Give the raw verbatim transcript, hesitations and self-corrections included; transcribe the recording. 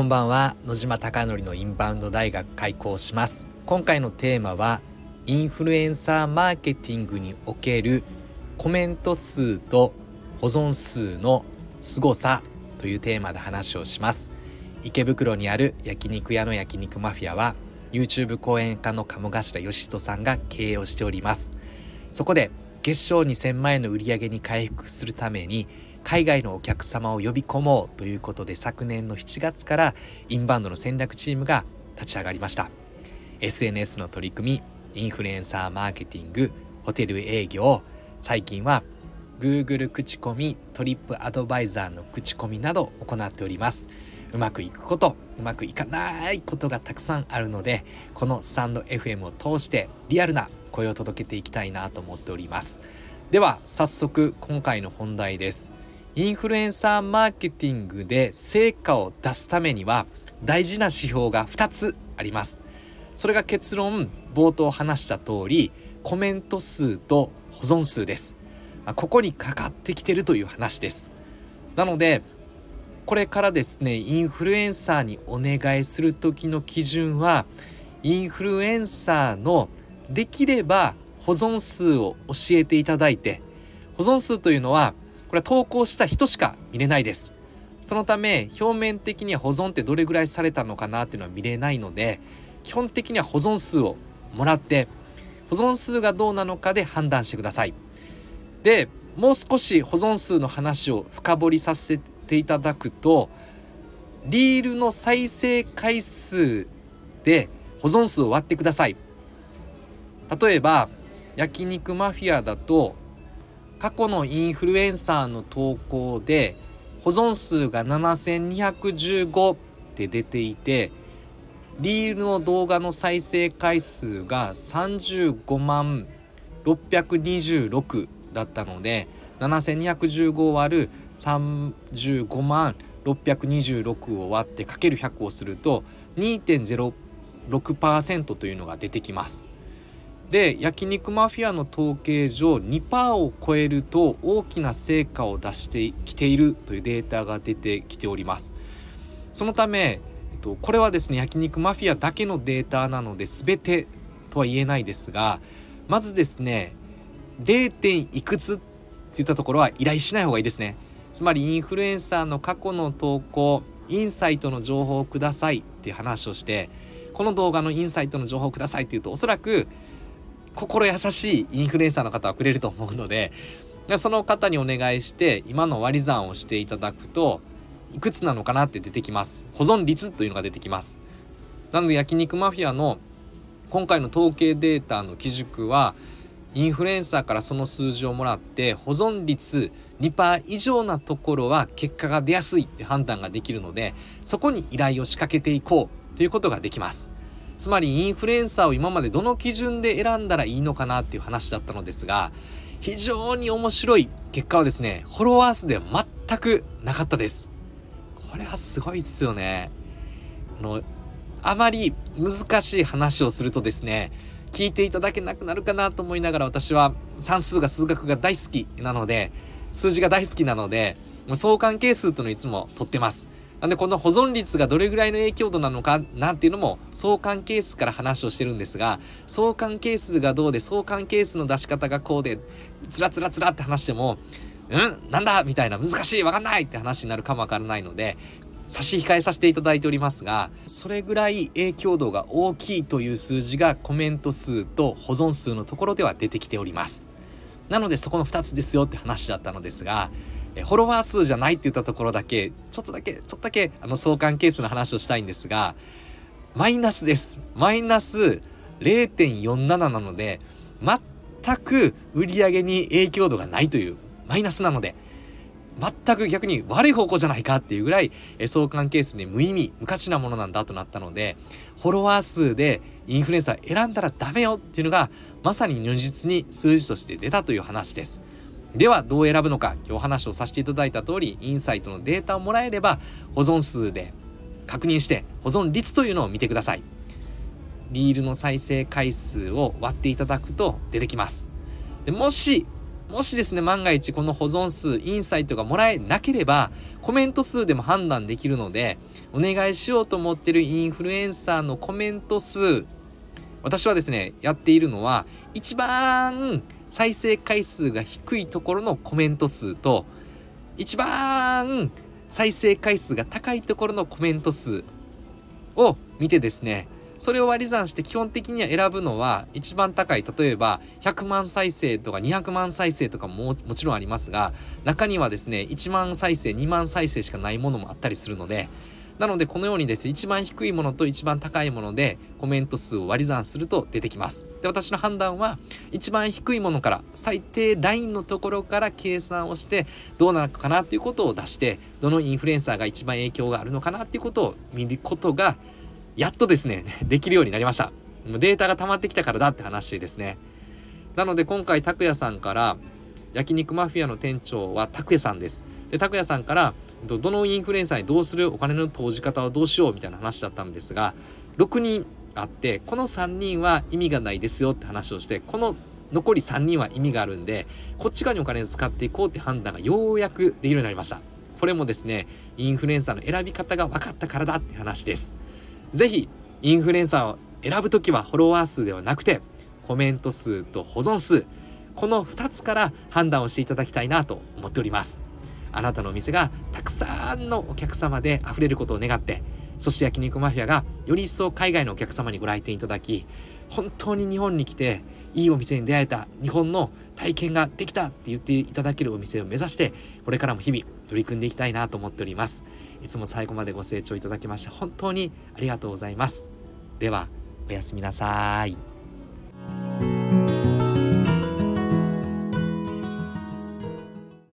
こんばんは。野島貴則のインバウンド大学開講します。今回のテーマはインフルエンサーマーケティングにおけるコメント数と保存数の凄さというテーマで話をします。池袋にある焼肉屋の焼肉マフィアは YouTube 講演家の鴨頭義人さんが経営をしております。そこで月商にせんまんえんの売り上げに回復するために海外のお客様を呼び込もうということで、昨年のしちがつからインバウンドの戦略チームが立ち上がりました。 エスエヌエス の取り組み、インフルエンサーマーケティング、ホテル営業、最近は Google 口コミ、トリップアドバイザーの口コミなど行っております。うまくいくこと、うまくいかないことがたくさんあるので、このスタンド エフエム を通してリアルな声を届けていきたいなと思っております。では早速今回の本題です。インフルエンサーマーケティングで成果を出すためには大事な指標がふたつあります。それが結論、冒頭話した通りコメント数と保存数です。ここにかかってきてるという話です。なのでこれからですね、インフルエンサーにお願いする時の基準は、インフルエンサーのできれば保存数を教えていただいて、保存数というのはこれは投稿した人しか見れないです。そのため表面的には保存ってどれぐらいされたのかなっていうのは見れないので、基本的には保存数をもらって保存数がどうなのかで判断してください。で、もう少し保存数の話を深掘りさせていただくと、リールの再生回数で保存数を割ってください。例えば焼肉マフィアだと過去のインフルエンサーの投稿で保存数がななせんにひゃくじゅうごって出ていて、リールの動画の再生回数がさんじゅうごまんろっぴゃくにじゅうろくだったので、ななせんにひゃくじゅうご割るさんじゅうごまんろっぴゃくにじゅうろくを割ってかけるひゃくをすると にてんぜろろくパーセント というのが出てきます。で、焼肉マフィアの統計上 にパーセント を超えると大きな成果を出してきているというデータが出てきております。そのためこれはですね、焼肉マフィアだけのデータなので全てとは言えないですが、まずですね れいてん いくつっていったところは依頼しない方がいいですね。つまりインフルエンサーの過去の投稿、インサイトの情報をくださいって話をして、この動画のインサイトの情報をくださいって言うと、おそらく心優しいインフルエンサーの方はくれると思うので、その方にお願いして今の割り算をしていただくといくつなのかなって出てきます。保存率というのが出てきます。なので焼肉マフィアの今回の統計データの基軸は、インフルエンサーからその数字をもらって保存率 にパーセント 以上なところは結果が出やすいって判断ができるので、そこに依頼を仕掛けていこうということができます。つまりインフルエンサーを今までどの基準で選んだらいいのかなっていう話だったのですが、非常に面白い結果はですね、フォロワー数では全くなかったです。これはすごいですよね。あの、あまり難しい話をするとですね、聞いていただけなくなるかなと思いながら、私は算数が数学が大好きなので、数字が大好きなので相関係数というのをいつも取ってます。なんでこの保存率がどれぐらいの影響度なのかなんていうのも相関係数から話をしてるんですが、相関係数がどうで相関係数の出し方がこうでつらつらつらって話しても、うんなんだみたいな、難しいわかんないって話になるかもわからないので差し控えさせていただいておりますが、それぐらい影響度が大きいという数字がコメント数と保存数のところでは出てきております。なのでそこのふたつですよって話だったのですが、フォロワー数じゃないって言ったところだけ、ちょっとだけ、ちょっとだけあの相関係数の話をしたいんですが、マイナスです。マイナス れいてんよんなな なので、全く売り上げに影響度がないというマイナスなので、全く逆に悪い方向じゃないかっていうぐらい相関係数に無意味、無価値なものなんだとなったので、フォロワー数でインフルエンサー選んだらダメよっていうのが、まさに如実に数字として出たという話です。ではどう選ぶのか、今日話をさせていただいた通り、インサイトのデータをもらえれば保存数で確認して保存率というのを見てください。リールの再生回数を割っていただくと出てきます。でもしもしですね、万が一この保存数インサイトがもらえなければコメント数でも判断できるので、お願いしようと思っているインフルエンサーのコメント数、私はですねやっているのは一番再生回数が低いところのコメント数と一番再生回数が高いところのコメント数を見てですね、それを割り算して基本的には選ぶのは一番高い、例えばひゃくまん再生とかにひゃくまん再生とかももちろんありますが、中にはですねいちまん再生にまん再生しかないものもあったりするので、なのでこのようにですね一番低いものと一番高いものでコメント数を割り算すると出てきます。で、私の判断は一番低いものから最低ラインのところから計算をしてどうなのかなということを出して、どのインフルエンサーが一番影響があるのかなということを見ることがやっとですねできるようになりました。データが溜まってきたからだって話ですね。なので今回拓也さんから、焼肉マフィアの店長は拓也さんです、で拓也さんからどのインフルエンサーにどうする、お金の投じ方はどうしようみたいな話だったんですが、ろくにんあってこのさんにんは意味がないですよって話をして、この残りさんにんは意味があるんでこっち側にお金を使っていこうって判断がようやくできるようになりました。これもですねインフルエンサーの選び方が分かったからだって話です。ぜひインフルエンサーを選ぶときはフォロワー数ではなくてコメント数と保存数、このふたつから判断をしていただきたいなと思っております。あなたのお店がたくさんのお客様であふれることを願って、そして焼肉マフィアがより一層海外のお客様にご来店いただき、本当に日本に来ていいお店に出会えた、日本の体験ができたって言っていただけるお店を目指して、これからも日々取り組んでいきたいなと思っております。いつも最後までご清聴いただきまして本当にありがとうございます。ではおやすみなさい。